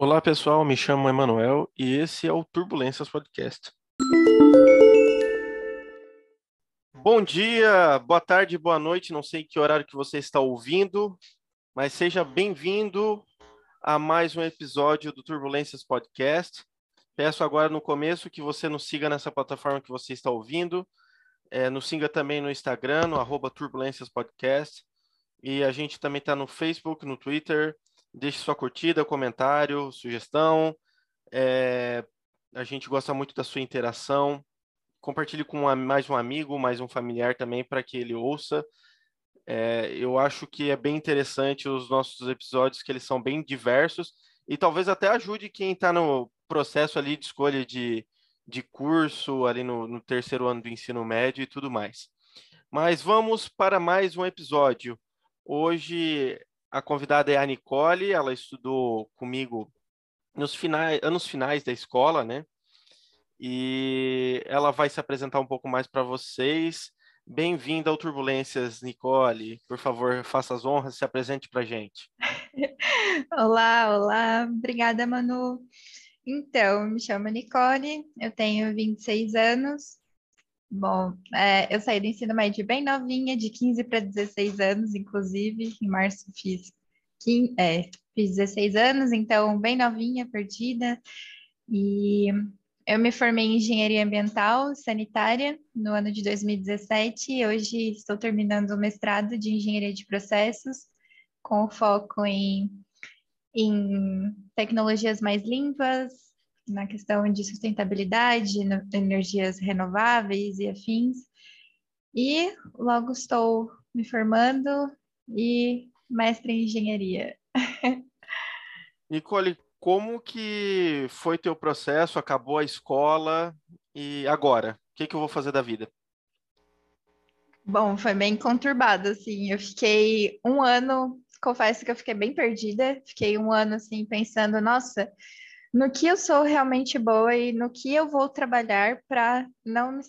Olá pessoal, me chamo Emanuel e esse é o Turbulências Podcast. Bom dia, boa tarde, boa noite, não sei que horário que você está ouvindo, mas seja bem-vindo a mais um episódio do Turbulências Podcast. Peço agora no começo que você nos siga nessa plataforma que você está ouvindo, nos siga também no Instagram, no @turbulênciaspodcast, e a gente também está no Facebook, no Twitter. Deixe sua curtida, comentário, sugestão. A gente gosta muito da sua interação. Compartilhe com mais um amigo, mais um familiar também, para que ele ouça. Eu acho que é bem interessante os nossos episódios, que eles são bem diversos. E talvez até ajude quem está no processo ali de escolha de curso, ali no terceiro ano do ensino médio e tudo mais. Mas vamos para mais um episódio. Hoje... a convidada é a Nicole, ela estudou comigo nos anos finais da escola, né? E ela vai se apresentar um pouco mais para vocês. Bem-vinda ao Turbulências, Nicole. Por favor, faça as honras, se apresente para a gente. Olá. Obrigada, Manu. Então, me chamo Nicole, eu tenho 26 anos. Bom, eu saí do ensino médio bem novinha, de 15 para 16 anos, inclusive, em março fiz 16 anos, então bem novinha, perdida, e eu me formei em engenharia ambiental sanitária no ano de 2017, e hoje estou terminando o mestrado de engenharia de processos, com foco em tecnologias mais limpas, na questão de sustentabilidade, energias renováveis e afins. E logo estou me formando e mestre em engenharia. Nicole, como que foi teu processo? Acabou a escola e agora? O que que eu vou fazer da vida? Bom, foi bem conturbado, assim. Eu fiquei um ano, confesso que eu fiquei bem perdida. Fiquei um ano, assim, pensando, nossa... no que eu sou realmente boa e no que eu vou trabalhar para não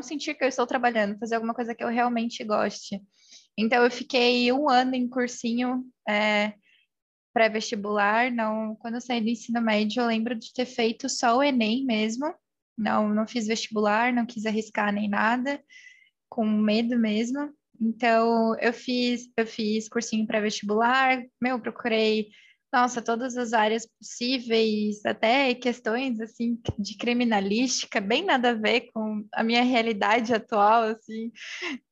sentir que eu estou trabalhando, fazer alguma coisa que eu realmente goste. Então, eu fiquei um ano em cursinho pré-vestibular. Quando eu saí do ensino médio, eu lembro de ter feito só o Enem mesmo. Não fiz vestibular, não quis arriscar nem nada, com medo mesmo. Então, eu fiz cursinho pré-vestibular, procurei... nossa, todas as áreas possíveis, até questões, assim, de criminalística, bem nada a ver com a minha realidade atual, assim,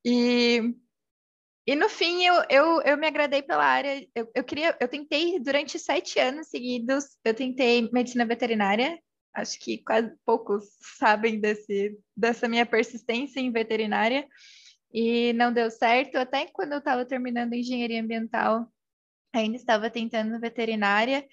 e no fim, eu me agradei pela área, eu tentei, durante 7 anos seguidos, eu tentei medicina veterinária, acho que quase poucos sabem dessa minha persistência em veterinária, e não deu certo, até quando eu estava terminando engenharia ambiental, ainda estava tentando veterinária,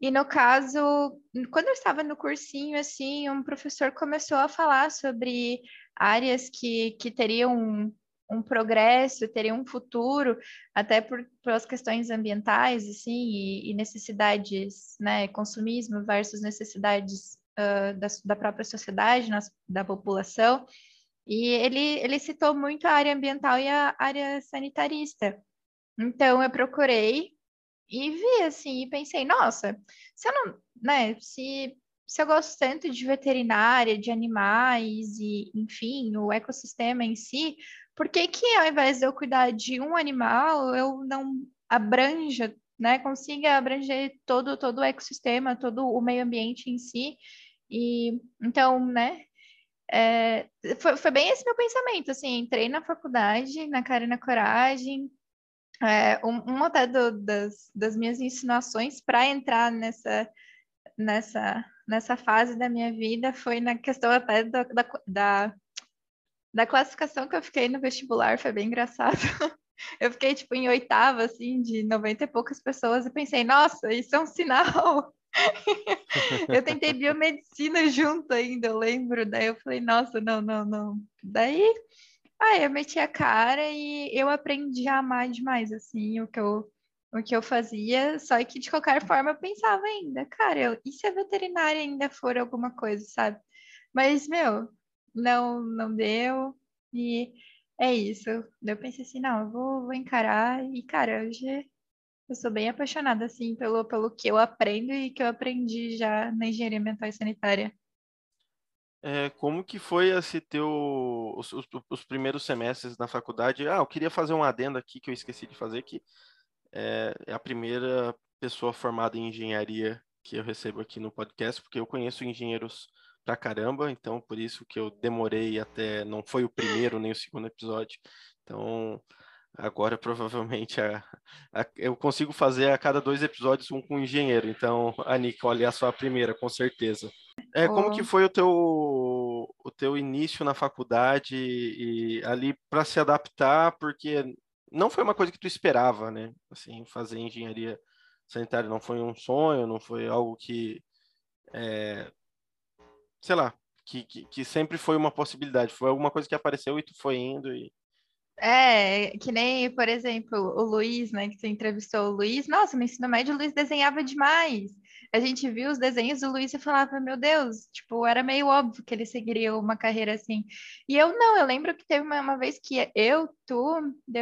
e no caso, quando eu estava no cursinho, assim, um professor começou a falar sobre áreas que teriam um progresso, teriam um futuro, até pelas questões ambientais, assim, e necessidades, né, consumismo versus necessidades da própria sociedade, da população, e ele citou muito a área ambiental e a área sanitarista. Então, eu procurei, e vi, assim, e pensei, nossa, se eu não, né, se eu gosto tanto de veterinária, de animais e, enfim, o ecossistema em si, por que que ao invés de eu cuidar de um animal, eu não abranja, né, consiga abranger todo o ecossistema, todo o meio ambiente em si, e então, né, foi bem esse meu pensamento, assim, entrei na faculdade, na cara e na coragem. Uma das minhas insinuações para entrar nessa fase da minha vida foi na questão até da classificação que eu fiquei no vestibular, foi bem engraçado. Eu fiquei, tipo, em 8ª, assim, de 90 e poucas pessoas, e pensei, nossa, isso é um sinal. Eu tentei biomedicina junto ainda, eu lembro, daí eu falei, nossa, não. Daí... eu meti a cara e eu aprendi a amar demais, assim, o que eu fazia, só que de qualquer forma eu pensava ainda, cara, e se a veterinária ainda for alguma coisa, sabe? Mas, não deu, e é isso. Eu pensei assim, não, eu vou encarar, e cara, hoje Eu sou bem apaixonada, assim, pelo que eu aprendo e que eu aprendi já na engenharia ambiental e sanitária. Como que foi esse teu, os primeiros semestres na faculdade? Eu queria fazer um adendo aqui que eu esqueci de fazer, que é a primeira pessoa formada em engenharia que eu recebo aqui no podcast, porque eu conheço engenheiros pra caramba, então por isso que eu demorei até, não foi o primeiro nem o segundo episódio, então agora provavelmente eu consigo fazer a cada 2 episódios um com um engenheiro, então a Nicole é a sua primeira, com certeza. Como que foi o teu início na faculdade e ali para se adaptar, porque não foi uma coisa que tu esperava, né? Assim, fazer engenharia sanitária não foi um sonho, não foi algo que, sei lá, que sempre foi uma possibilidade. Foi alguma coisa que apareceu e tu foi indo e... que nem, por exemplo, o Luiz, né, que você entrevistou o Luiz. Nossa, no ensino médio o Luiz desenhava demais. A gente viu os desenhos do Luiz e falava, meu Deus, tipo, era meio óbvio que ele seguiria uma carreira assim. E eu não, eu lembro que teve uma vez que eu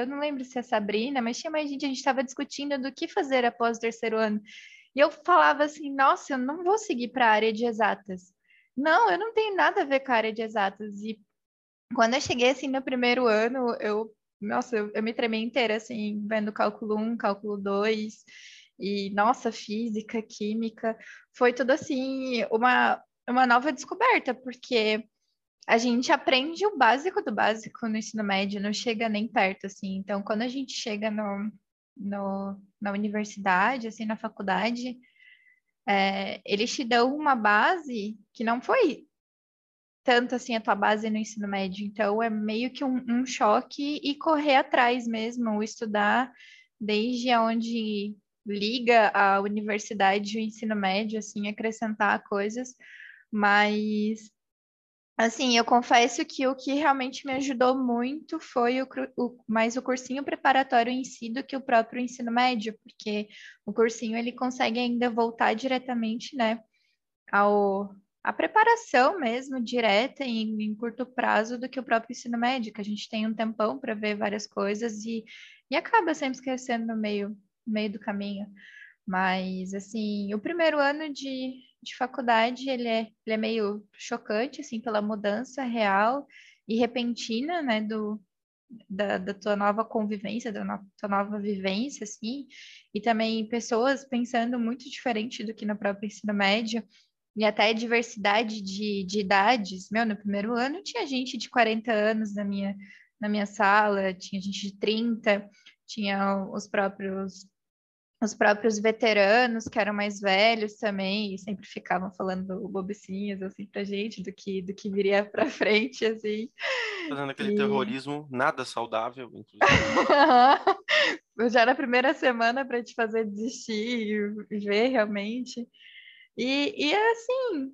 não lembro se é a Sabrina, mas tinha mais gente, a gente estava discutindo do que fazer após o terceiro ano. E eu falava assim, nossa, eu não vou seguir para a área de exatas. Não, eu não tenho nada a ver com a área de exatas. E quando eu cheguei, assim, no primeiro ano, eu me tremei inteira, assim, vendo cálculo 1, cálculo 2, e, nossa, física, química, foi tudo, assim, uma nova descoberta, porque a gente aprende o básico do básico no ensino médio, não chega nem perto, assim, então, quando a gente chega na universidade, assim, na faculdade, eles te dão uma base que não foi... tanto assim a tua base no ensino médio, então é meio que um choque e correr atrás mesmo, estudar desde onde liga a universidade e o ensino médio, assim, acrescentar coisas, mas assim, eu confesso que o que realmente me ajudou muito foi mais o cursinho preparatório em si do que o próprio ensino médio, porque o cursinho ele consegue ainda voltar diretamente, né, a preparação mesmo, direta, em curto prazo, do que o próprio ensino médio, que a gente tem um tempão para ver várias coisas e acaba sempre esquecendo no meio do caminho. Mas, assim, o primeiro ano de faculdade, ele é meio chocante, assim, pela mudança real e repentina, né, da tua nova convivência, tua nova vivência, assim, e também pessoas pensando muito diferente do que no próprio ensino médio, e até a diversidade de idades. No primeiro ano tinha gente de 40 anos na minha sala, tinha gente de 30, tinha os próprios veteranos que eram mais velhos também, e sempre ficavam falando bobecinhas, assim, pra gente, do que viria pra frente, assim. Fazendo aquele terrorismo nada saudável, inclusive. Já na primeira semana pra te fazer desistir e ver realmente... E assim,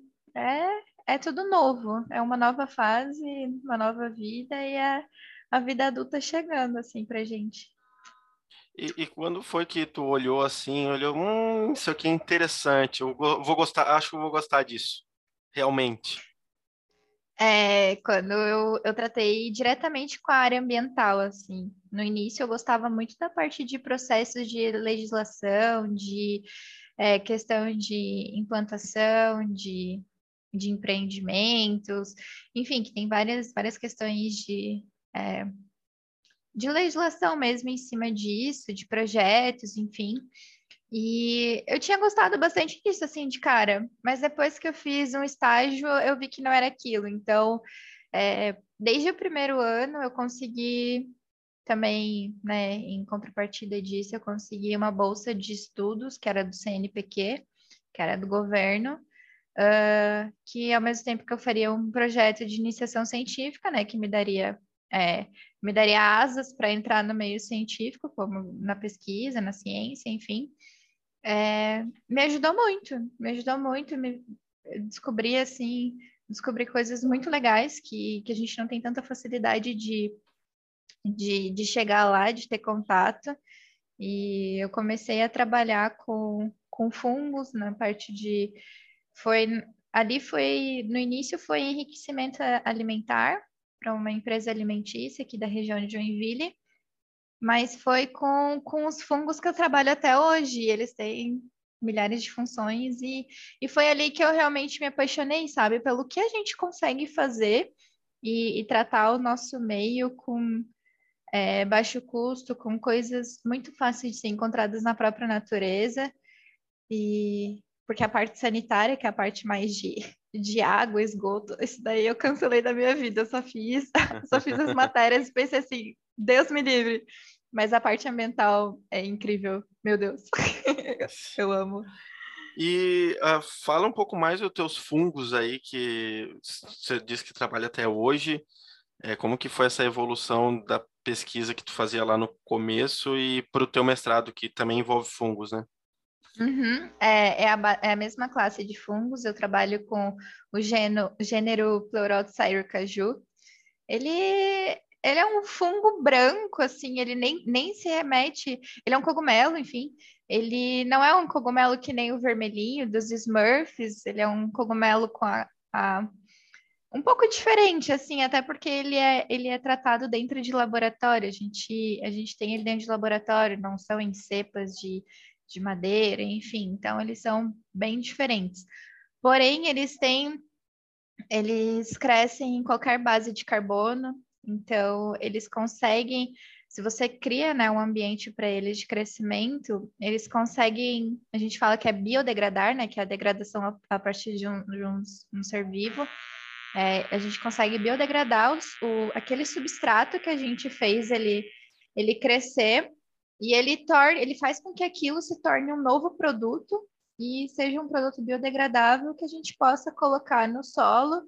é tudo novo, é uma nova fase, uma nova vida e a vida adulta chegando, assim, pra gente. E quando foi que tu olhou assim, isso aqui é interessante, eu vou gostar, acho que eu vou gostar disso, realmente? Quando eu tratei diretamente com a área ambiental, assim. No início eu gostava muito da parte de processos de legislação, de... questão de implantação, de empreendimentos, enfim, que tem várias questões de legislação mesmo em cima disso, de projetos, enfim. E eu tinha gostado bastante disso, assim, de cara, mas depois que eu fiz um estágio, eu vi que não era aquilo. Então, desde o primeiro ano, eu consegui... Também, né, em contrapartida disso, eu consegui uma bolsa de estudos, que era do CNPq, que era do governo, que ao mesmo tempo que eu faria um projeto de iniciação científica, né, que me daria asas para entrar no meio científico, como na pesquisa, na ciência, enfim, me ajudou muito, descobri coisas muito legais que a gente não tem tanta facilidade de chegar lá, de ter contato, e eu comecei a trabalhar com fungos na parte de... No início foi enriquecimento alimentar para uma empresa alimentícia aqui da região de Joinville, mas foi com os fungos que eu trabalho até hoje. Eles têm milhares de funções e foi ali que eu realmente me apaixonei, sabe? Pelo que a gente consegue fazer e tratar o nosso meio com baixo custo, com coisas muito fáceis de ser encontradas na própria natureza. E porque a parte sanitária, que é a parte mais de água, esgoto, isso daí eu cancelei da minha vida, eu só fiz as matérias e pensei assim, Deus me livre. Mas a parte ambiental é incrível, meu Deus, eu amo. E fala um pouco mais dos teus fungos aí, que você disse que trabalha até hoje. Como que foi essa evolução da pesquisa que tu fazia lá no começo e para o teu mestrado, que também envolve fungos, né? Uhum. É a mesma classe de fungos. Eu trabalho com o gênero Pleurotus sajor-caju. Ele é um fungo branco, assim, ele nem se remete... Ele é um cogumelo, enfim. Ele não é um cogumelo que nem o vermelhinho dos Smurfs. Ele é um cogumelo com um pouco diferente, assim, até porque ele é tratado dentro de laboratório. A gente tem ele dentro de laboratório, não são em cepas de madeira, enfim. Então, eles são bem diferentes. Porém, eles crescem em qualquer base de carbono. Então, eles conseguem, se você cria, né, um ambiente para eles de crescimento, eles conseguem, a gente fala que é biodegradar, né, que é a degradação a partir de um ser vivo, a gente consegue biodegradar aquele substrato que a gente fez ele crescer, e ele faz com que aquilo se torne um novo produto e seja um produto biodegradável que a gente possa colocar no solo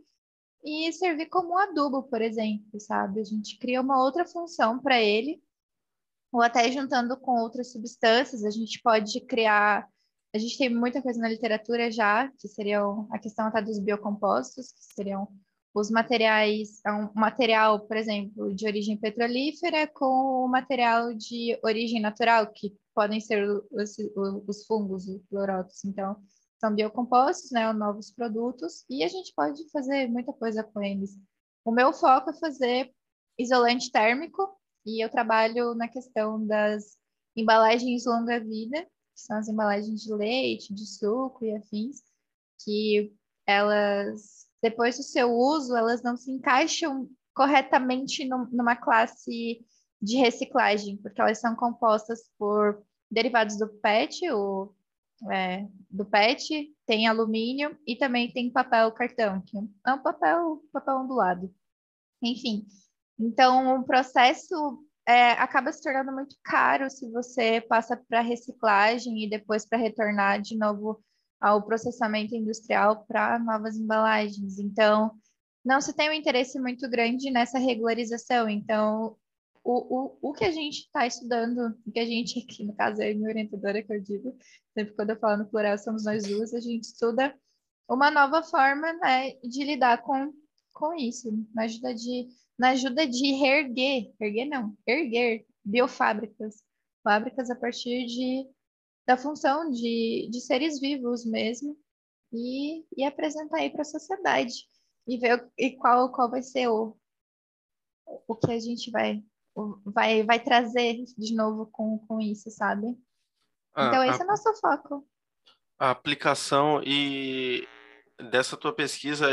e servir como um adubo, por exemplo, sabe? A gente cria uma outra função para ele, ou até juntando com outras substâncias, a gente pode criar... A gente tem muita coisa na literatura já, que seriam a questão até dos biocompostos, que seriam os materiais... Um material, por exemplo, de origem petrolífera com o material de origem natural, que podem ser os fungos, os pleurotus, então... São biocompostos, né, novos produtos, e a gente pode fazer muita coisa com eles. O meu foco é fazer isolante térmico, e eu trabalho na questão das embalagens longa-vida, que são as embalagens de leite, de suco e afins, que elas, depois do seu uso, elas não se encaixam corretamente numa classe de reciclagem, porque elas são compostas por derivados do PET, do PET, tem alumínio e também tem papel cartão, que é um papel ondulado. Enfim, então o processo acaba se tornando muito caro se você passa para reciclagem e depois para retornar de novo ao processamento industrial para novas embalagens. Então, não se tem um interesse muito grande nessa regularização. Então, o que a gente está estudando, o que a gente aqui, no caso, é a minha orientadora que eu digo, sempre quando eu falo no plural, somos nós duas, a gente estuda uma nova forma, né, de lidar com isso, na ajuda de erguer biofábricas a partir da função de seres vivos mesmo, e apresentar aí para a sociedade, e ver qual vai ser o que a gente vai trazer de novo com isso, sabe? Então, esse é o nosso foco. A aplicação e dessa tua pesquisa,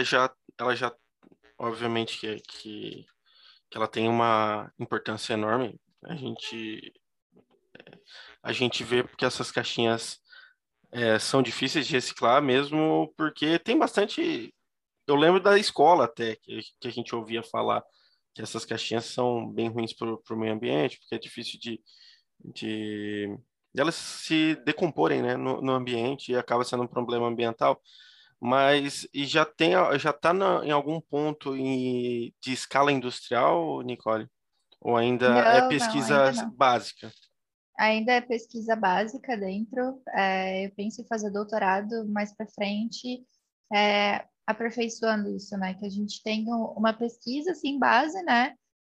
ela já obviamente que ela tem uma importância enorme. A gente vê porque essas caixinhas são difíceis de reciclar mesmo, porque tem bastante... Eu lembro da escola até, que a gente ouvia falar que essas caixinhas são bem ruins para o meio ambiente, porque é difícil de elas se decomporem, né, no ambiente, e acaba sendo um problema ambiental. Mas já está em algum ponto de escala industrial, Nicole? Ou ainda é pesquisa básica? Ainda é pesquisa básica dentro. Eu penso em fazer doutorado mais para frente, aperfeiçoando isso, né? Que a gente tem uma pesquisa, assim, base, né?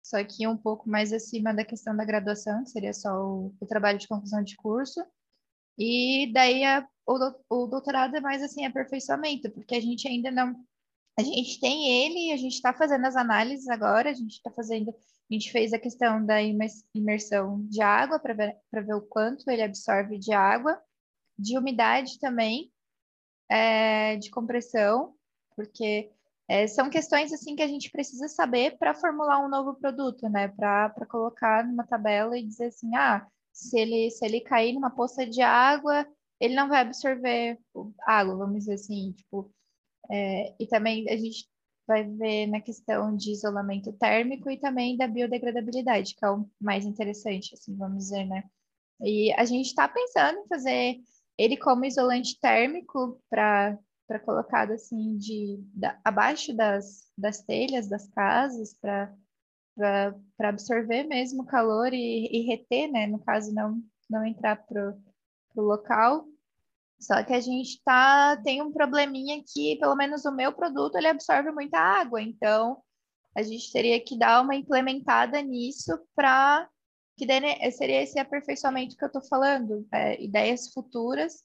Só que um pouco mais acima da questão da graduação, que seria só o trabalho de conclusão de curso. E daí o doutorado é mais, assim, aperfeiçoamento, porque a gente ainda não A gente tem ele, a gente está fazendo as análises agora, a gente fez a questão da imersão de água para ver o quanto ele absorve de água, de umidade também, de compressão, porque são questões assim que a gente precisa saber para formular um novo produto, né? Para colocar numa tabela e dizer assim, ah, se ele cair numa poça de água, ele não vai absorver água, vamos dizer assim, tipo... e também a gente vai ver na questão de isolamento térmico e também da biodegradabilidade, que é o mais interessante, assim, vamos dizer, né? E a gente está pensando em fazer ele como isolante térmico para colocado assim abaixo das telhas das casas para absorver mesmo o calor e reter, né? No caso, não entrar para o local. Só que a gente tem um probleminha que, pelo menos o meu produto, ele absorve muita água. Então, a gente teria que dar uma implementada nisso para... Que daí seria esse aperfeiçoamento que eu estou falando. Ideias futuras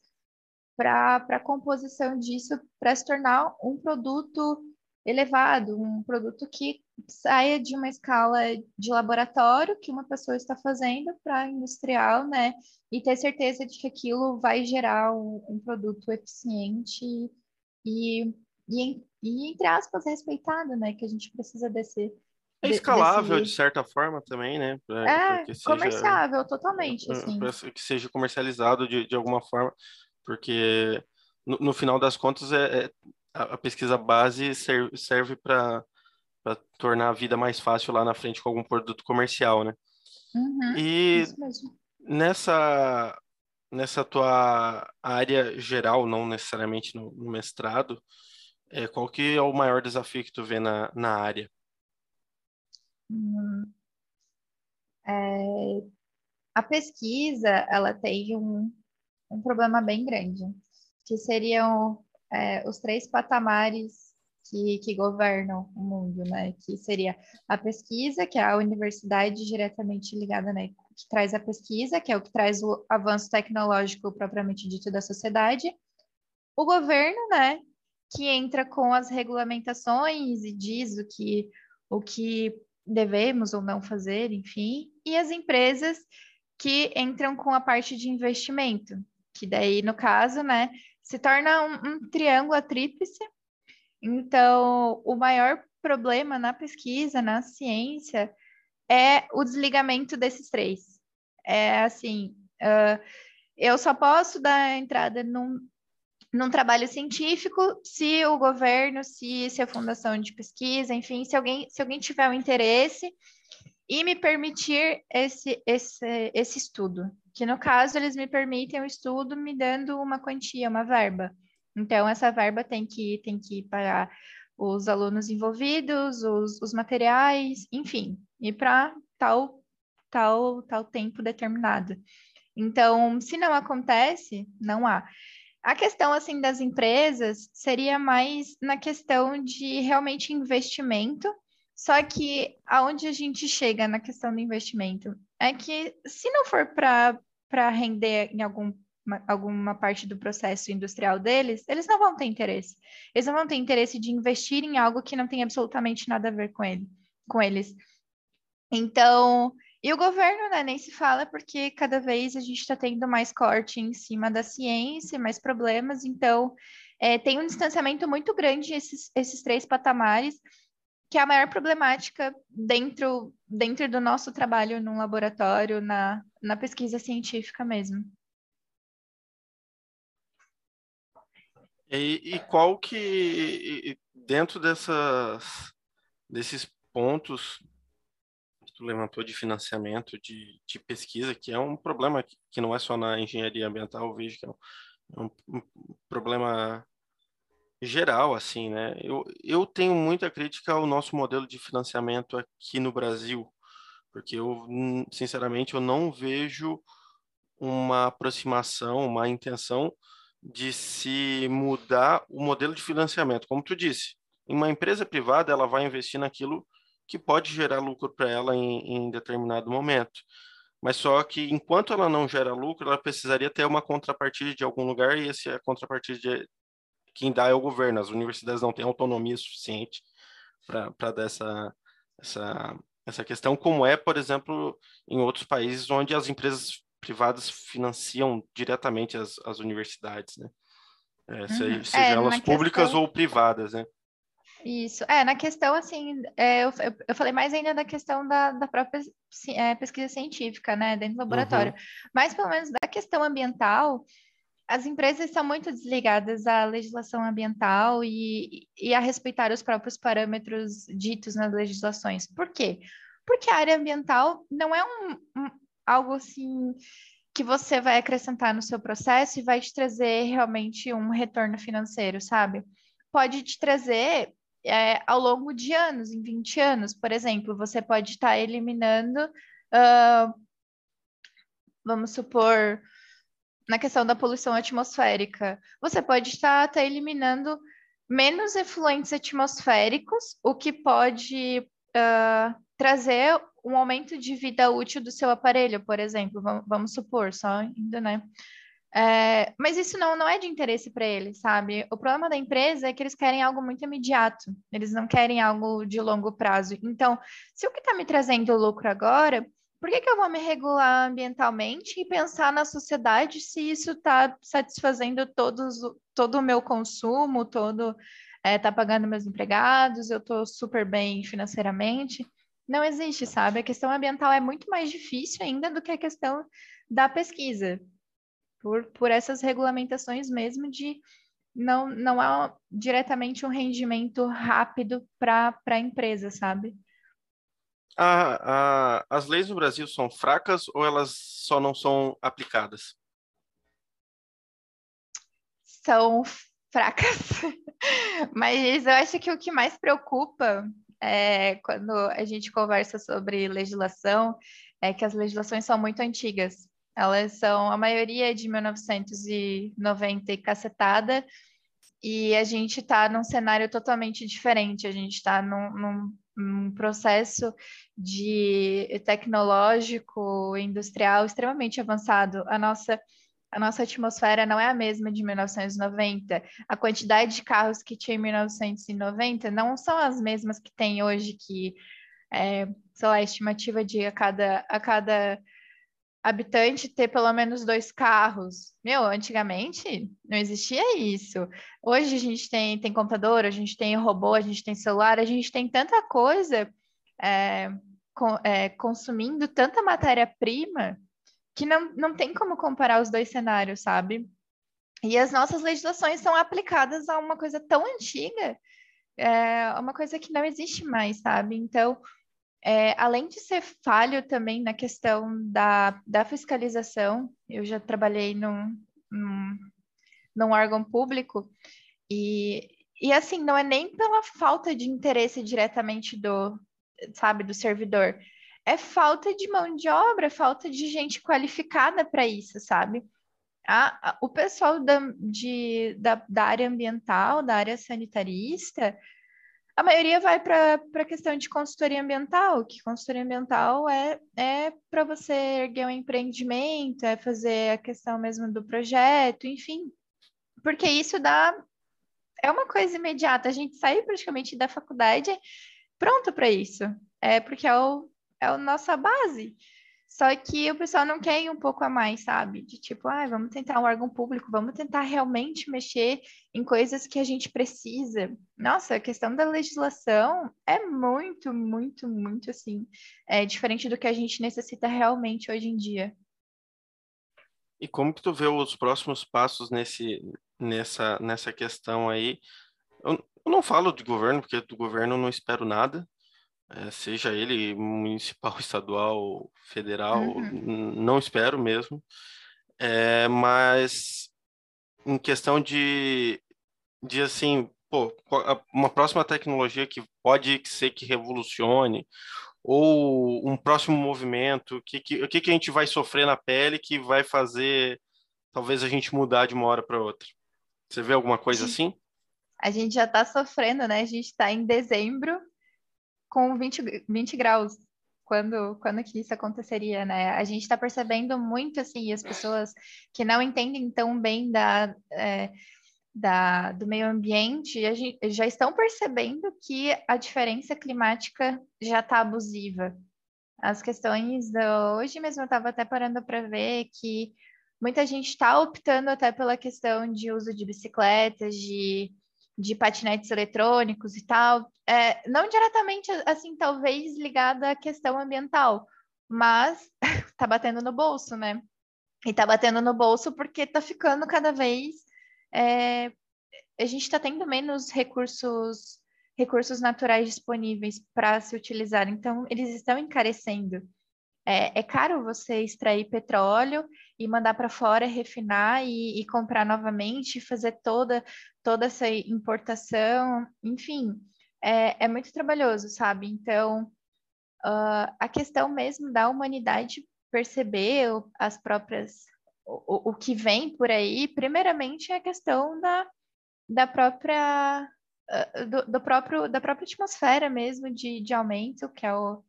para a composição disso, para se tornar um produto elevado. Um produto que saia de uma escala de laboratório que uma pessoa está fazendo para industrial, né? E ter certeza de que aquilo vai gerar um produto eficiente e, entre aspas, respeitado, né? Que a gente precisa desse... É escalável, de certa forma, também, né? Pra que seja, comerciável, totalmente, assim. Pra que seja comercializado de alguma forma, porque, no final das contas, a pesquisa base serve para tornar a vida mais fácil lá na frente com algum produto comercial, né? Uhum, e isso mesmo. Nessa tua área geral, não necessariamente no mestrado, qual que é o maior desafio que tu vê na área? A pesquisa, ela tem um problema bem grande, que seriam os 3 patamares que governam o mundo, né? Que seria a pesquisa, que é a universidade diretamente ligada, né? Que traz a pesquisa, que é o que traz o avanço tecnológico propriamente dito da sociedade. O governo, né? Que entra com as regulamentações e diz o que devemos ou não fazer, enfim. E as empresas que entram com a parte de investimento, que daí, no caso, né? Se torna um triângulo, a tríplice. Então, o maior problema na pesquisa, na ciência... é o desligamento desses 3. É assim, eu só posso dar entrada num trabalho científico se o governo, se a fundação de pesquisa, enfim, se alguém tiver um interesse e me permitir esse estudo. Que, no caso, eles me permitem o estudo me dando uma quantia, uma verba. Então, essa verba tem que pagar os alunos envolvidos, os materiais, enfim... e para tal tempo determinado. Então, se não acontece, não há. A questão, assim, das empresas seria mais na questão de realmente investimento, só que aonde a gente chega na questão do investimento é que, se não for para render em alguma parte do processo industrial deles, eles não vão ter interesse. Eles não vão ter interesse de investir em algo que não tem absolutamente nada a ver com eles. Então, e o governo, né, nem se fala, porque cada vez a gente está tendo mais corte em cima da ciência, mais problemas. Então, tem um distanciamento muito grande esses 3 patamares, que é a maior problemática dentro do nosso trabalho num laboratório, na pesquisa científica mesmo. E qual que, dentro desses pontos... levantou de financiamento de pesquisa, que é um problema que não é só na engenharia ambiental, eu vejo que é um problema geral, assim, né? Eu tenho muita crítica ao nosso modelo de financiamento aqui no Brasil, porque eu, sinceramente, eu não vejo uma aproximação, uma intenção de se mudar o modelo de financiamento. Como tu disse, uma empresa privada, ela vai investir naquilo que pode gerar lucro para ela em determinado momento. Mas só que, enquanto ela não gera lucro, ela precisaria ter uma contrapartida de algum lugar, e essa contrapartida Quem dá é o governo. As universidades não têm autonomia suficiente para dar essa questão, como é, por exemplo, em outros países onde as empresas privadas financiam diretamente as universidades, né? Seja elas públicas ou privadas, né? Isso. Na questão, assim, eu falei mais ainda da questão da própria pesquisa científica, né, dentro do laboratório. Uhum. Mas, pelo menos, da questão ambiental, as empresas são muito desligadas à legislação ambiental e a respeitar os próprios parâmetros ditos nas legislações. Por quê? Porque a área ambiental não é algo, assim, que você vai acrescentar no seu processo e vai te trazer realmente um retorno financeiro, sabe? Pode te trazer... ao longo de anos, em 20 anos, por exemplo, você pode estar eliminando, vamos supor, na questão da poluição atmosférica, você pode estar eliminando menos efluentes atmosféricos, o que pode trazer um aumento de vida útil do seu aparelho, por exemplo, vamos supor, só ainda, né? Mas isso não é de interesse para eles, sabe? O problema da empresa é que eles querem algo muito imediato, eles não querem algo de longo prazo. Então, se o que está me trazendo lucro agora, por que eu vou me regular ambientalmente e pensar na sociedade se isso está satisfazendo todo o meu consumo, está pagando meus empregados, eu estou super bem financeiramente? Não existe, sabe? A questão ambiental é muito mais difícil ainda do que a questão da pesquisa. Por essas regulamentações mesmo de não há diretamente um rendimento rápido para a empresa, sabe? As leis no Brasil são fracas ou elas só não são aplicadas? São fracas. Mas eu acho que o que mais preocupa quando a gente conversa sobre legislação é que as legislações são muito antigas. Elas são, a maioria, de 1990 e cacetada, e a gente está num cenário totalmente diferente, a gente está num processo de tecnológico, industrial, extremamente avançado. A nossa atmosfera não é a mesma de 1990, a quantidade de carros que tinha em 1990 não são as mesmas que tem hoje, que, sei lá, a estimativa de a cada habitante ter pelo menos 2 carros. Antigamente não existia isso. Hoje a gente tem computador, a gente tem robô, a gente tem celular, a gente tem tanta coisa consumindo tanta matéria-prima que não tem como comparar os 2 cenários, sabe? E as nossas legislações são aplicadas a uma coisa tão antiga, uma coisa que não existe mais, sabe? Então... além de ser falho também na questão da fiscalização, eu já trabalhei num órgão público e assim, não é nem pela falta de interesse diretamente do servidor, é falta de mão de obra, falta de gente qualificada para isso, sabe? O pessoal da área ambiental, da área sanitarista, a maioria vai para a questão de consultoria ambiental, que consultoria ambiental é para você erguer um empreendimento, é fazer a questão mesmo do projeto, enfim. Porque isso é uma coisa imediata, a gente sai praticamente da faculdade pronto para isso, porque é a nossa base. Só que o pessoal não quer ir um pouco a mais, sabe? De tipo, vamos tentar um órgão público, vamos tentar realmente mexer em coisas que a gente precisa. Nossa, a questão da legislação é muito, muito, muito assim, diferente do que a gente necessita realmente hoje em dia. E como que tu vê os próximos passos nessa questão aí? Eu não falo de governo, porque do governo eu não espero nada. Seja ele municipal, estadual, federal, não espero mesmo, mas em questão de assim, uma próxima tecnologia que pode ser que revolucione, ou um próximo movimento, o que a gente vai sofrer na pele que vai fazer, talvez, a gente mudar de uma hora para outra? Você vê alguma coisa assim? A gente já está sofrendo, né? A gente está em dezembro, com 20 graus, quando que isso aconteceria, né? A gente está percebendo muito, assim, as pessoas que não entendem tão bem do meio ambiente, a gente, já estão percebendo que a diferença climática já está abusiva. As questões hoje mesmo eu estava até parando para ver que muita gente está optando até pela questão de uso de bicicletas, de patinetes eletrônicos e tal, não diretamente, assim, talvez ligada à questão ambiental, mas tá batendo no bolso, né? E tá batendo no bolso porque tá ficando cada vez... a gente tá tendo menos recursos naturais disponíveis para se utilizar, então eles estão encarecendo. É caro você extrair petróleo e mandar para fora, refinar e comprar novamente, fazer toda essa importação, enfim, é muito trabalhoso, sabe? Então, a questão mesmo da humanidade perceber o que vem por aí, primeiramente é a questão da própria atmosfera mesmo, de aumento, que é o...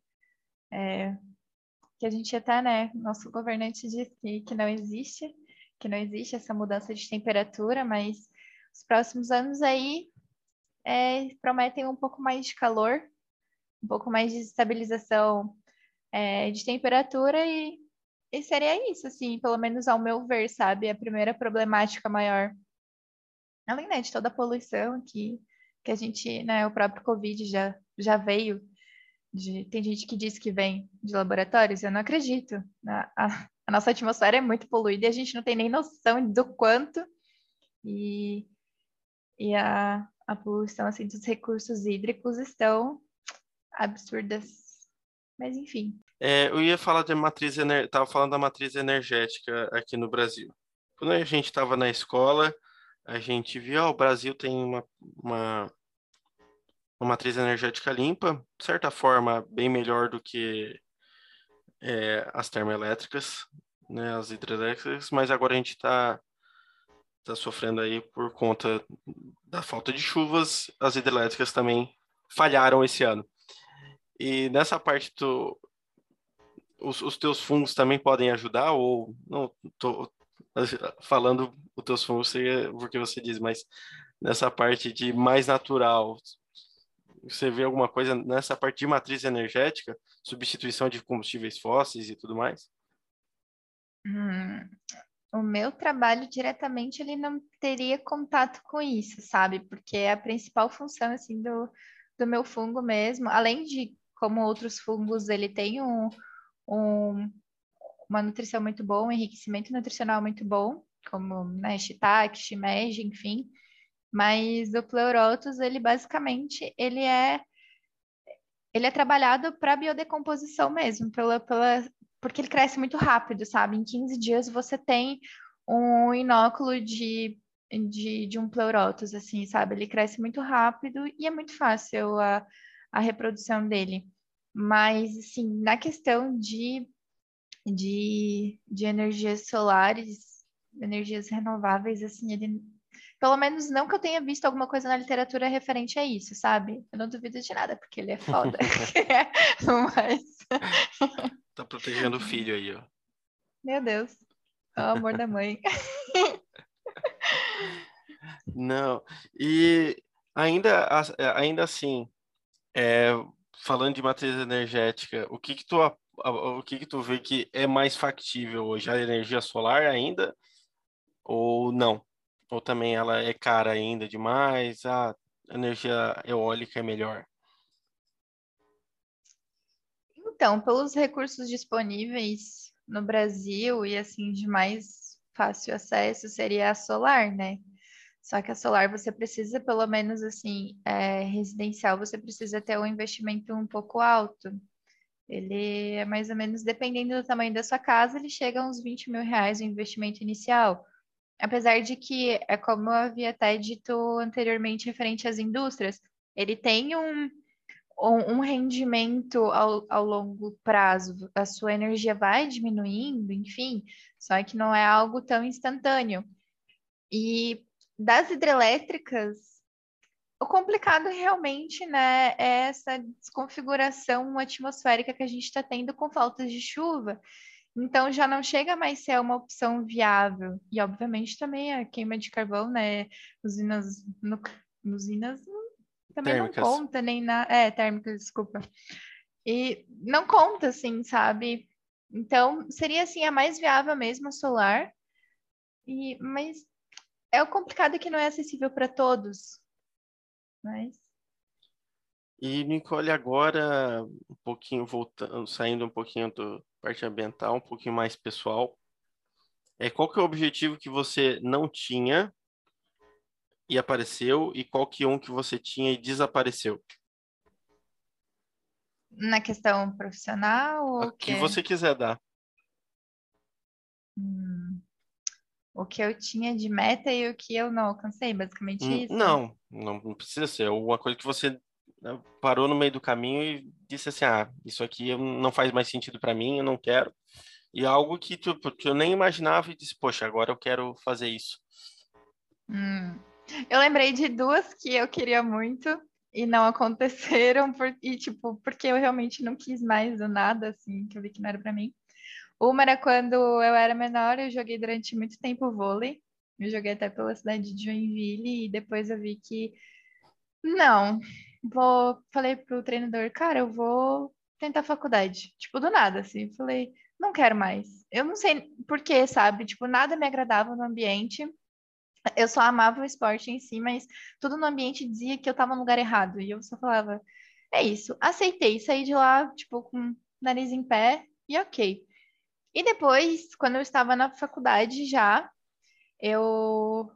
que a gente até, né, nosso governante diz que não existe essa mudança de temperatura, mas os próximos anos aí prometem um pouco mais de calor, um pouco mais de estabilização de temperatura, e seria isso, assim, pelo menos ao meu ver, sabe, a primeira problemática maior. Além, né, de toda a poluição que a gente, né, o próprio Covid já veio. Tem gente que diz que vem de laboratórios, eu não acredito. A nossa atmosfera é muito poluída e a gente não tem nem noção do quanto. E a poluição, assim, dos recursos hídricos estão absurdas. Mas, enfim. Eu ia falar de matriz energética, estava falando da matriz energética aqui no Brasil. Quando a gente estava na escola, a gente viu, o Brasil tem uma matriz energética limpa, de certa forma, bem melhor do que as termoelétricas, né, as hidrelétricas, mas agora a gente tá sofrendo aí por conta da falta de chuvas. As hidrelétricas também falharam esse ano. E nessa parte, os teus fundos também podem ajudar, ou não estou falando os teus fundos porque você diz, mas nessa parte de mais natural... Você vê alguma coisa nessa parte de matriz energética, substituição de combustíveis fósseis e tudo mais? O meu trabalho diretamente, ele não teria contato com isso, sabe? Porque a principal função, assim, do meu fungo mesmo, além de, como outros fungos, ele tem uma nutrição muito boa, um enriquecimento nutricional muito bom, como, né, shiitake, shimeji, enfim... Mas o Pleurotus, ele basicamente, ele é trabalhado para biodecomposição mesmo, porque ele cresce muito rápido, sabe? Em 15 dias você tem um inóculo de um Pleurotus, assim, sabe? Ele cresce muito rápido e é muito fácil a reprodução dele. Mas, assim, na questão de energias solares, energias renováveis, assim, ele... Pelo menos não que eu tenha visto alguma coisa na literatura referente a isso, sabe? Eu não duvido de nada, porque ele é foda. Mas... Tá protegendo o filho aí, ó. Meu Deus. É o amor da mãe. Não. E ainda assim, falando de matriz energética, o que que tu vê que é mais factível hoje? A energia solar ainda ou não? Ou também ela é cara ainda demais, a energia eólica é melhor? Então, pelos recursos disponíveis no Brasil e, assim, de mais fácil acesso, seria a solar, né? Só que a solar você precisa, pelo menos, assim, residencial, você precisa ter um investimento um pouco alto. Ele é mais ou menos, dependendo do tamanho da sua casa, ele chega a uns R$20 mil o investimento inicial. Apesar de que, é como eu havia até dito anteriormente, referente às indústrias, ele tem um rendimento ao longo prazo, a sua energia vai diminuindo, enfim, só que não é algo tão instantâneo. E das hidrelétricas, o complicado realmente, né, é essa desconfiguração atmosférica que a gente está tendo com faltas de chuva, Então, já não chega mais a ser uma opção viável. E, obviamente, também a queima de carvão, né? Usinas também térmicas. Não conta nem na... térmicas, desculpa. E não conta, assim, sabe? Então, seria, assim, a mais viável mesmo, a solar. Mas é o complicado que não é acessível para todos. Mas... E, Nicole, agora, um pouquinho voltando, saindo um pouquinho da parte ambiental, um pouquinho mais pessoal, qual que é o objetivo que você não tinha e apareceu, e qual que é um que você tinha e desapareceu? Na questão profissional? O que você quiser dar. O que eu tinha de meta e o que eu não alcancei, basicamente isso? Não precisa ser. Uma coisa que você... parou no meio do caminho e disse assim, isso aqui não faz mais sentido para mim, eu não quero. E algo que eu nem imaginava e disse, poxa, agora eu quero fazer isso. Eu lembrei de duas que eu queria muito e não aconteceram, porque eu realmente não quis mais do nada, assim, que eu vi que não era para mim. Uma era quando eu era menor, eu joguei durante muito tempo vôlei. Eu joguei até pela cidade de Joinville e depois eu vi que não... Falei pro treinador, cara, eu vou tentar faculdade. Do nada, assim. Falei, não quero mais. Eu não sei por quê, sabe? Nada me agradava no ambiente. Eu só amava o esporte em si, mas tudo no ambiente dizia que eu tava no lugar errado. E eu só falava, é isso. Aceitei, saí de lá, com o nariz em pé e ok. E depois, quando eu estava na faculdade já, eu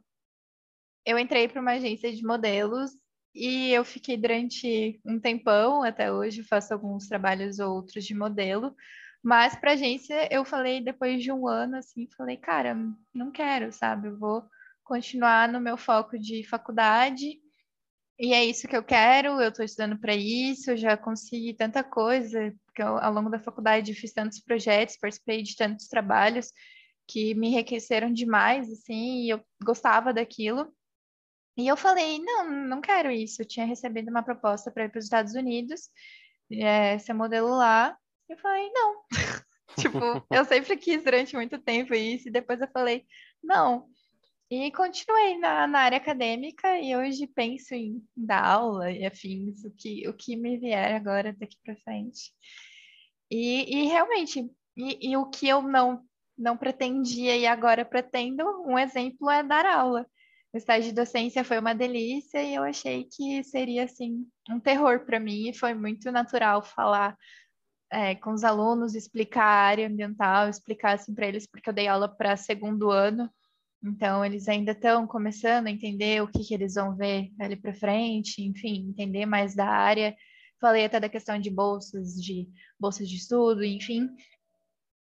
entrei para uma agência de modelos. E eu fiquei durante um tempão, até hoje faço alguns trabalhos ou outros de modelo, mas para agência eu falei depois de um ano, assim, falei, cara, não quero, sabe? Eu vou continuar no meu foco de faculdade e é isso que eu quero, eu estou estudando para isso, eu já consegui tanta coisa, porque ao longo da faculdade eu fiz tantos projetos, participei de tantos trabalhos que me enriqueceram demais, assim, e eu gostava daquilo. E eu falei, não quero isso. Eu tinha recebido uma proposta para ir para os Estados Unidos, ser modelo lá. Eu falei, não. Eu sempre quis durante muito tempo isso. E depois eu falei, não. E continuei na área acadêmica. E hoje penso em dar aula e afins, o que me vier agora daqui para frente. E realmente, e o que eu não pretendia e agora pretendo, um exemplo é dar aula. O estágio de docência foi uma delícia e eu achei que seria, assim, um terror para mim. E foi muito natural falar com os alunos, explicar a área ambiental, explicar, assim, para eles, porque eu dei aula para segundo ano. Então, eles ainda estão começando a entender o que eles vão ver ali para frente, enfim, entender mais da área. Falei até da questão de bolsas de estudo, enfim.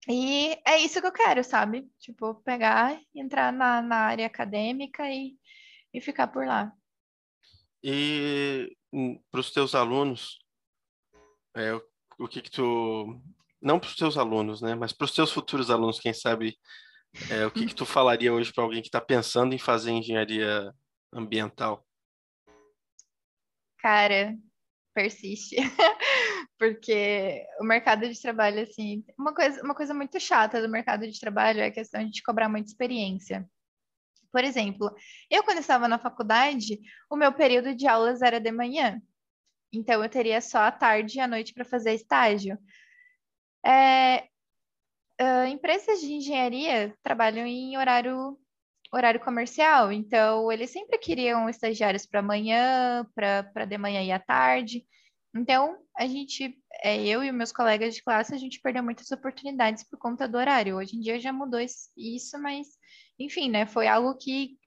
E é isso que eu quero, sabe? Pegar, entrar na área acadêmica e ficar por lá. E para os teus alunos, o que tu... Não para os teus alunos, né? Mas para os teus futuros alunos, quem sabe, o que tu falaria hoje para alguém que está pensando em fazer engenharia ambiental? Cara, persiste. Porque o mercado de trabalho, assim... Uma coisa muito chata do mercado de trabalho é a questão de cobrar muita experiência. Por exemplo, eu quando estava na faculdade, o meu período de aulas era de manhã. Então, eu teria só a tarde e a noite para fazer estágio. Empresas de engenharia trabalham em horário comercial. Então, eles sempre queriam estagiários para amanhã, para de manhã e à tarde... Então, eu e meus colegas de classe, a gente perdeu muitas oportunidades por conta do horário. Hoje em dia já mudou isso, mas, enfim, né? Foi algo que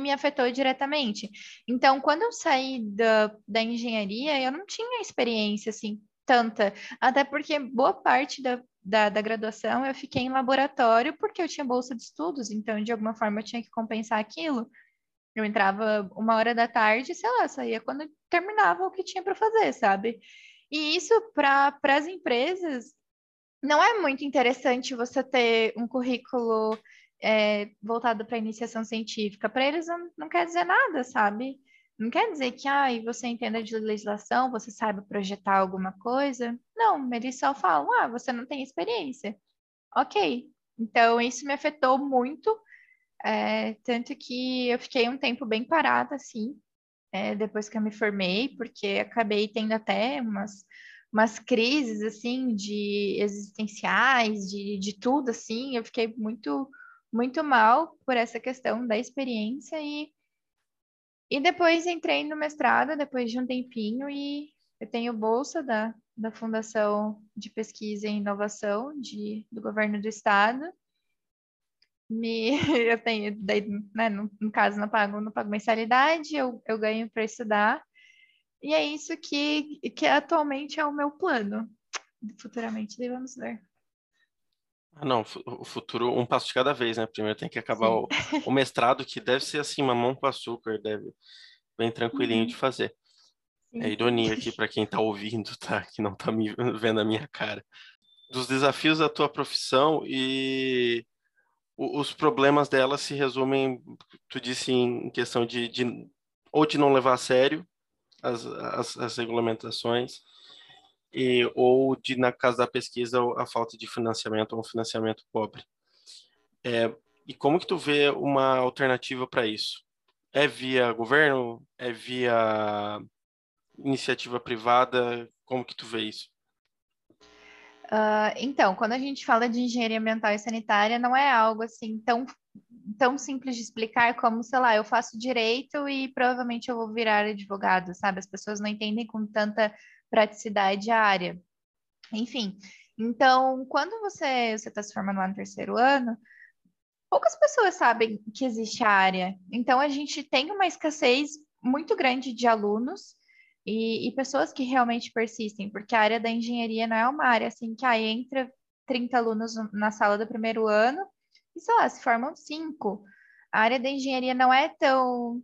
me afetou diretamente. Então, quando eu saí da engenharia, eu não tinha experiência, assim, tanta. Até porque boa parte da graduação eu fiquei em laboratório porque eu tinha bolsa de estudos. Então, de alguma forma, eu tinha que compensar aquilo. Eu entrava 13h, sei lá, saía quando terminava o que tinha para fazer, sabe? E isso, para as empresas, não é muito interessante você ter um currículo voltado para a iniciação científica. Para eles não quer dizer nada, sabe? Não quer dizer que você entenda de legislação, você saiba projetar alguma coisa. Não, eles só falam, você não tem experiência. ok, então isso me afetou muito, tanto que eu fiquei um tempo bem parada, assim, depois que eu me formei, porque acabei tendo até umas crises, assim, de existenciais, de tudo, assim, eu fiquei muito, muito mal por essa questão da experiência e depois entrei no mestrado, depois de um tempinho, e eu tenho bolsa da Fundação de Pesquisa e Inovação do Governo do Estado, eu tenho, daí, né, no caso não pago mensalidade, eu ganho para estudar, e é isso que atualmente é o meu plano. Futuramente, daí vamos ver. Ah, não, o futuro, um passo de cada vez, né? Primeiro tem que acabar o mestrado, que deve ser assim, mamão com açúcar, bem tranquilinho de fazer. Sim. É ironia aqui para quem tá ouvindo, tá? Que não tá me vendo a minha cara. Dos desafios da tua profissão e os problemas dela se resumem, tu disse, em questão de não levar a sério as regulamentações, ou na casa da pesquisa, a falta de financiamento, ou um financiamento pobre. E como que tu vê uma alternativa para isso? É via governo? É via iniciativa privada? Como que tu vê isso? Então, quando a gente fala de engenharia ambiental e sanitária, não é algo assim tão simples de explicar como, sei lá, eu faço direito e provavelmente eu vou virar advogado, sabe? As pessoas não entendem com tanta praticidade a área. Enfim, então, quando você está se formando lá no terceiro ano, poucas pessoas sabem que existe a área. Então, a gente tem uma escassez muito grande de alunos e pessoas que realmente persistem, porque a área da engenharia não é uma área assim que aí entra 30 alunos na sala do primeiro ano e, sei lá, se formam 5. A área da engenharia não é tão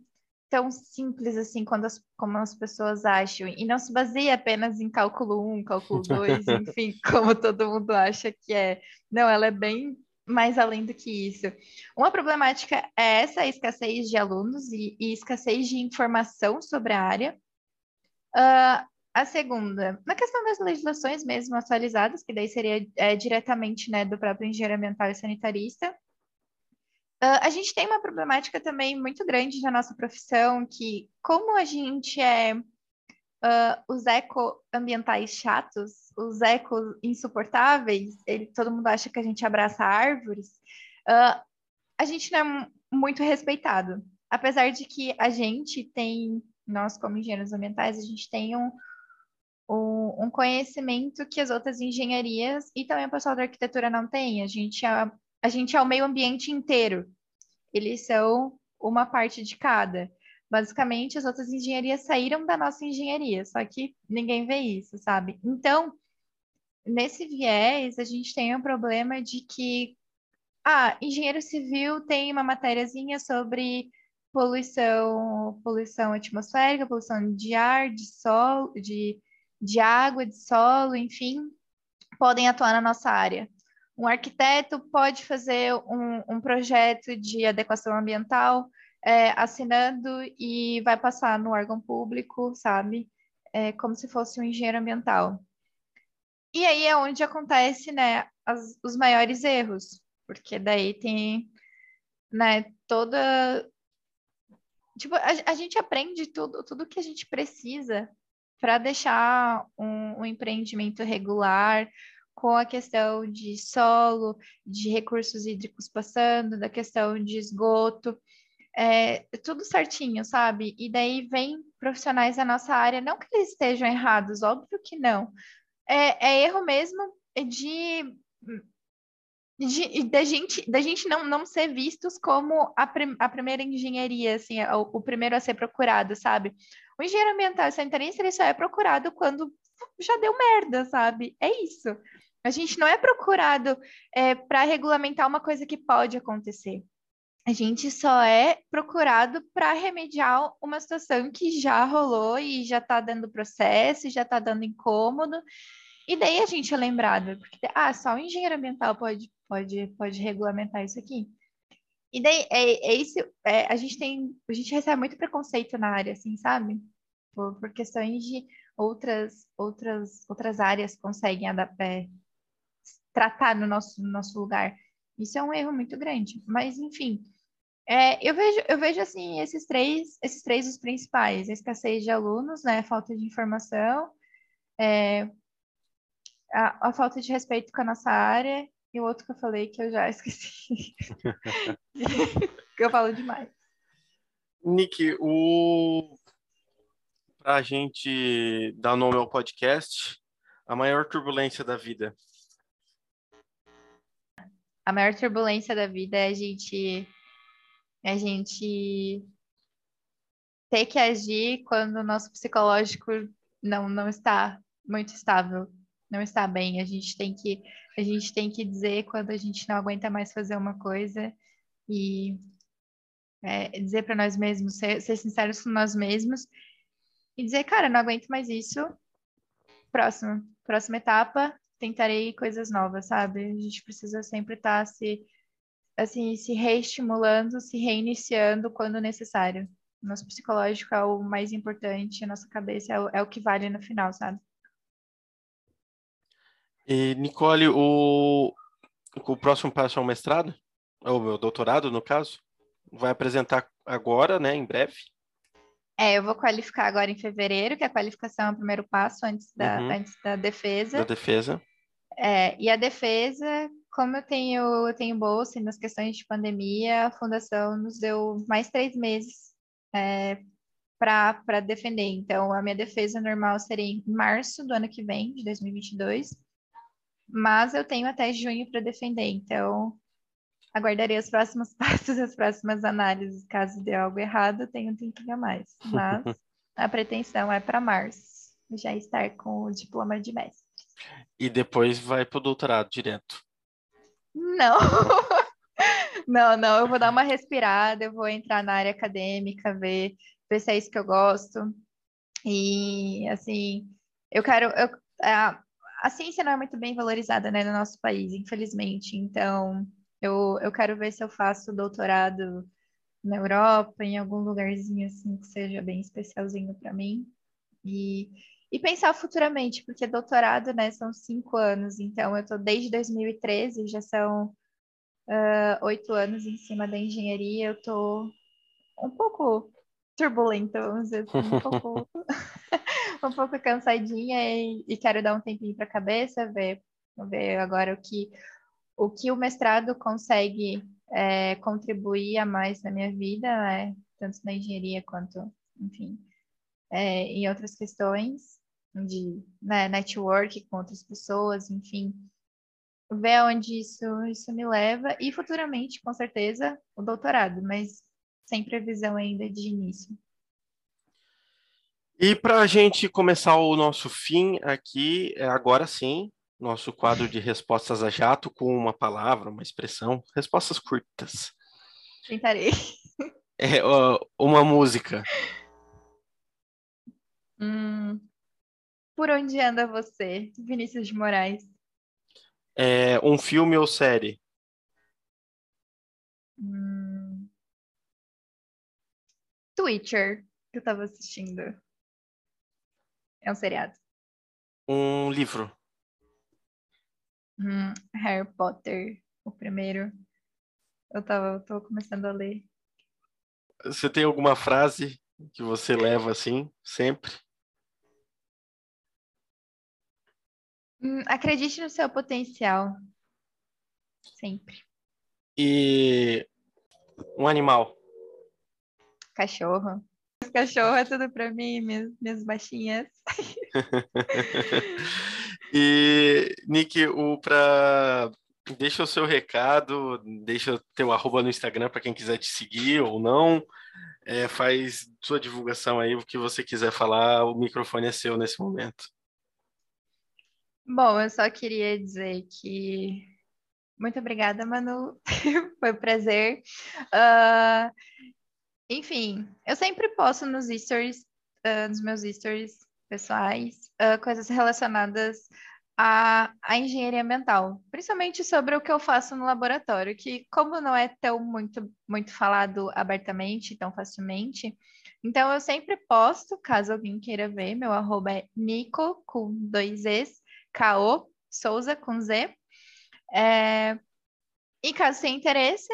simples assim como as pessoas acham, e não se baseia apenas em cálculo 1, cálculo 2, enfim, como todo mundo acha que é. Não, ela é bem mais além do que isso. Uma problemática é essa, a escassez de alunos e escassez de informação sobre a área. A segunda, na questão das legislações mesmo atualizadas, que daí seria diretamente, né, do próprio engenheiro ambiental e sanitarista. A gente tem uma problemática também muito grande na nossa profissão, que como a gente é os ecoambientais chatos, os ecos insuportáveis, todo mundo acha que a gente abraça árvores, a gente não é muito respeitado. Apesar de que a gente tem... Nós, como engenheiros ambientais, a gente tem um conhecimento que as outras engenharias e também o pessoal da arquitetura não tem. A gente é o meio ambiente inteiro. Eles são uma parte de cada. Basicamente, as outras engenharias saíram da nossa engenharia, só que ninguém vê isso, sabe? Então, nesse viés, a gente tem um problema de que engenheiro civil tem uma matériazinha sobre... poluição atmosférica, poluição de ar, de solo, de água, de solo, enfim, podem atuar na nossa área. Um arquiteto pode fazer um projeto de adequação ambiental assinando e vai passar no órgão público, sabe? Como se fosse um engenheiro ambiental. E aí é onde acontece, né, os maiores erros, porque daí tem, né, toda... Tipo, a gente aprende tudo que a gente precisa para deixar um empreendimento regular, com a questão de solo, de recursos hídricos passando, da questão de esgoto, tudo certinho, sabe? E daí vem profissionais da nossa área, não que eles estejam errados, óbvio que não. É erro mesmo da gente não ser vistos como a primeira engenharia, assim, o primeiro a ser procurado, sabe? O engenheiro ambiental e sanitarista, ele só é procurado quando já deu merda, sabe? É isso. A gente não é procurado para regulamentar uma coisa que pode acontecer. A gente só é procurado para remediar uma situação que já rolou e já está dando processo, já está dando incômodo. E daí a gente é lembrado, porque só o engenheiro ambiental pode regulamentar isso aqui. E daí a gente recebe muito preconceito na área, assim, sabe? Por questões de outras áreas conseguem adaptar, tratar no nosso lugar. Isso é um erro muito grande. Mas, enfim, eu vejo assim, esses três os principais: a escassez de alunos, né, a falta de informação, a falta de respeito com a nossa área, e o outro que eu falei que eu já esqueci, que eu falo demais. Nick, pra gente dar nome ao podcast, a maior turbulência da vida. A maior turbulência da vida é a gente ter que agir quando o nosso psicológico não está muito estável, não está bem. A gente tem que dizer quando a gente não aguenta mais fazer uma coisa e dizer para nós mesmos, ser sinceros com nós mesmos e dizer, cara, não aguento mais isso, próxima etapa, tentarei coisas novas, sabe? A gente precisa sempre estar se reestimulando, se reiniciando quando necessário. Nosso psicológico é o mais importante, a nossa cabeça é o que vale no final, sabe? E, Nicole, o próximo passo é o mestrado? Ou o meu doutorado, no caso? Vai apresentar agora, né, em breve? Eu vou qualificar agora em fevereiro, que a qualificação é o primeiro passo antes da defesa. Da defesa. E a defesa, como eu tenho bolsa e nas questões de pandemia, a Fundação nos deu mais 3 meses para defender. Então, a minha defesa normal seria em março do ano que vem, de 2022, mas eu tenho até junho para defender. Então, aguardarei os próximos passos, as próximas análises. Caso dê algo errado, eu tenho um tempinho a mais. Mas a pretensão é para março, já estar com o diploma de mestre. E depois vai para o doutorado direto? Não. Não, eu vou dar uma respirada, eu vou entrar na área acadêmica, ver se é isso que eu gosto. E, assim, eu quero... A ciência não é muito bem valorizada, né, no nosso país, infelizmente. Então... Eu quero ver se eu faço doutorado na Europa, em algum lugarzinho assim que seja bem especialzinho para mim. E pensar futuramente, porque doutorado, né, são 5 anos. Então, eu estou desde 2013, já são 8 anos em cima da engenharia. Eu estou um pouco turbulenta, vamos dizer assim, um pouco cansadinha e quero dar um tempinho para a cabeça, ver agora o que o mestrado consegue contribuir a mais na minha vida, né? Tanto na engenharia quanto, enfim, em outras questões de, né, network com outras pessoas, enfim, ver onde isso me leva e futuramente, com certeza, o doutorado, mas sem previsão ainda de início. E para a gente começar o nosso fim aqui, agora sim, nosso quadro de respostas a jato com uma palavra, uma expressão, respostas curtas. Tentarei. Uma música. Por onde anda você, Vinícius de Moraes? Um filme ou série? Twitter, que eu estava assistindo. É um seriado. Um livro. Harry Potter, o primeiro. Eu tô começando a ler. Você tem alguma frase que você leva assim, sempre? Acredite no seu potencial. Sempre. E um animal? Cachorro. Os cachorros é tudo pra mim, minhas baixinhas. E, Nick, deixa o seu recado, deixa teu arroba no Instagram para quem quiser te seguir ou não, faz sua divulgação aí, o que você quiser falar, o microfone é seu nesse momento. Bom, eu só queria dizer que muito obrigada, Manu, foi um prazer. Enfim, eu sempre posto nos meus stories pessoais, coisas relacionadas à engenharia ambiental, principalmente sobre o que eu faço no laboratório, que como não é tão muito falado abertamente, tão facilmente, então eu sempre posto, caso alguém queira ver, meu arroba é Nico, com 2 Es, K-O, Souza, com Z, E caso tenha interesse,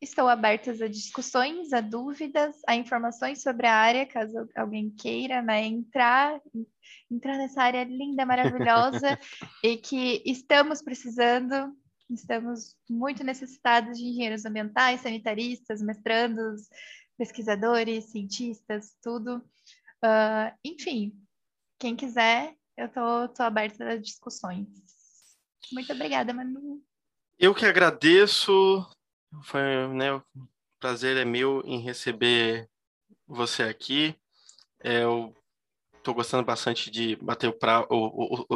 estou aberta a discussões, a dúvidas, a informações sobre a área, caso alguém queira, né, entrar nessa área linda, maravilhosa, e que estamos precisando, estamos muito necessitados de engenheiros ambientais, sanitaristas, mestrandos, pesquisadores, cientistas, tudo. Enfim, quem quiser, eu estou aberta a discussões. Muito obrigada, Manu. Eu que agradeço. Foi, né, o prazer é meu em receber você aqui. Eu estou gostando bastante de bater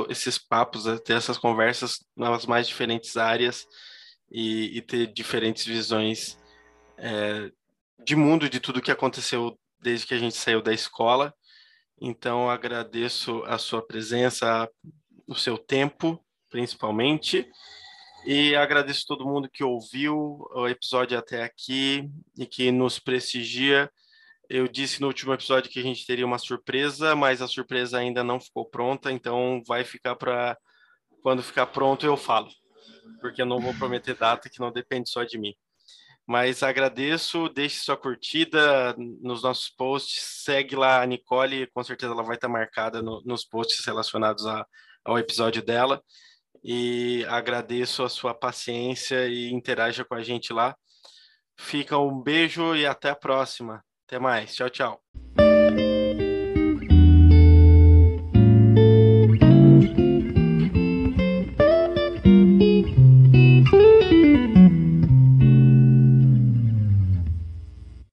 esses papos, ter essas conversas nas mais diferentes áreas e ter diferentes visões de mundo, de tudo que aconteceu desde que a gente saiu da escola. Então, agradeço a sua presença, o seu tempo, principalmente. E agradeço todo mundo que ouviu o episódio até aqui e que nos prestigia. Eu disse no último episódio que a gente teria uma surpresa, mas a surpresa ainda não ficou pronta, então vai ficar para quando ficar pronto eu falo, porque eu não vou prometer data que não depende só de mim. Mas agradeço, deixe sua curtida nos nossos posts, segue lá a Nicole, com certeza ela vai estar marcada nos posts relacionados ao episódio dela. E agradeço a sua paciência e interaja com a gente lá. Fica um beijo e até a próxima. Até mais. Tchau, tchau.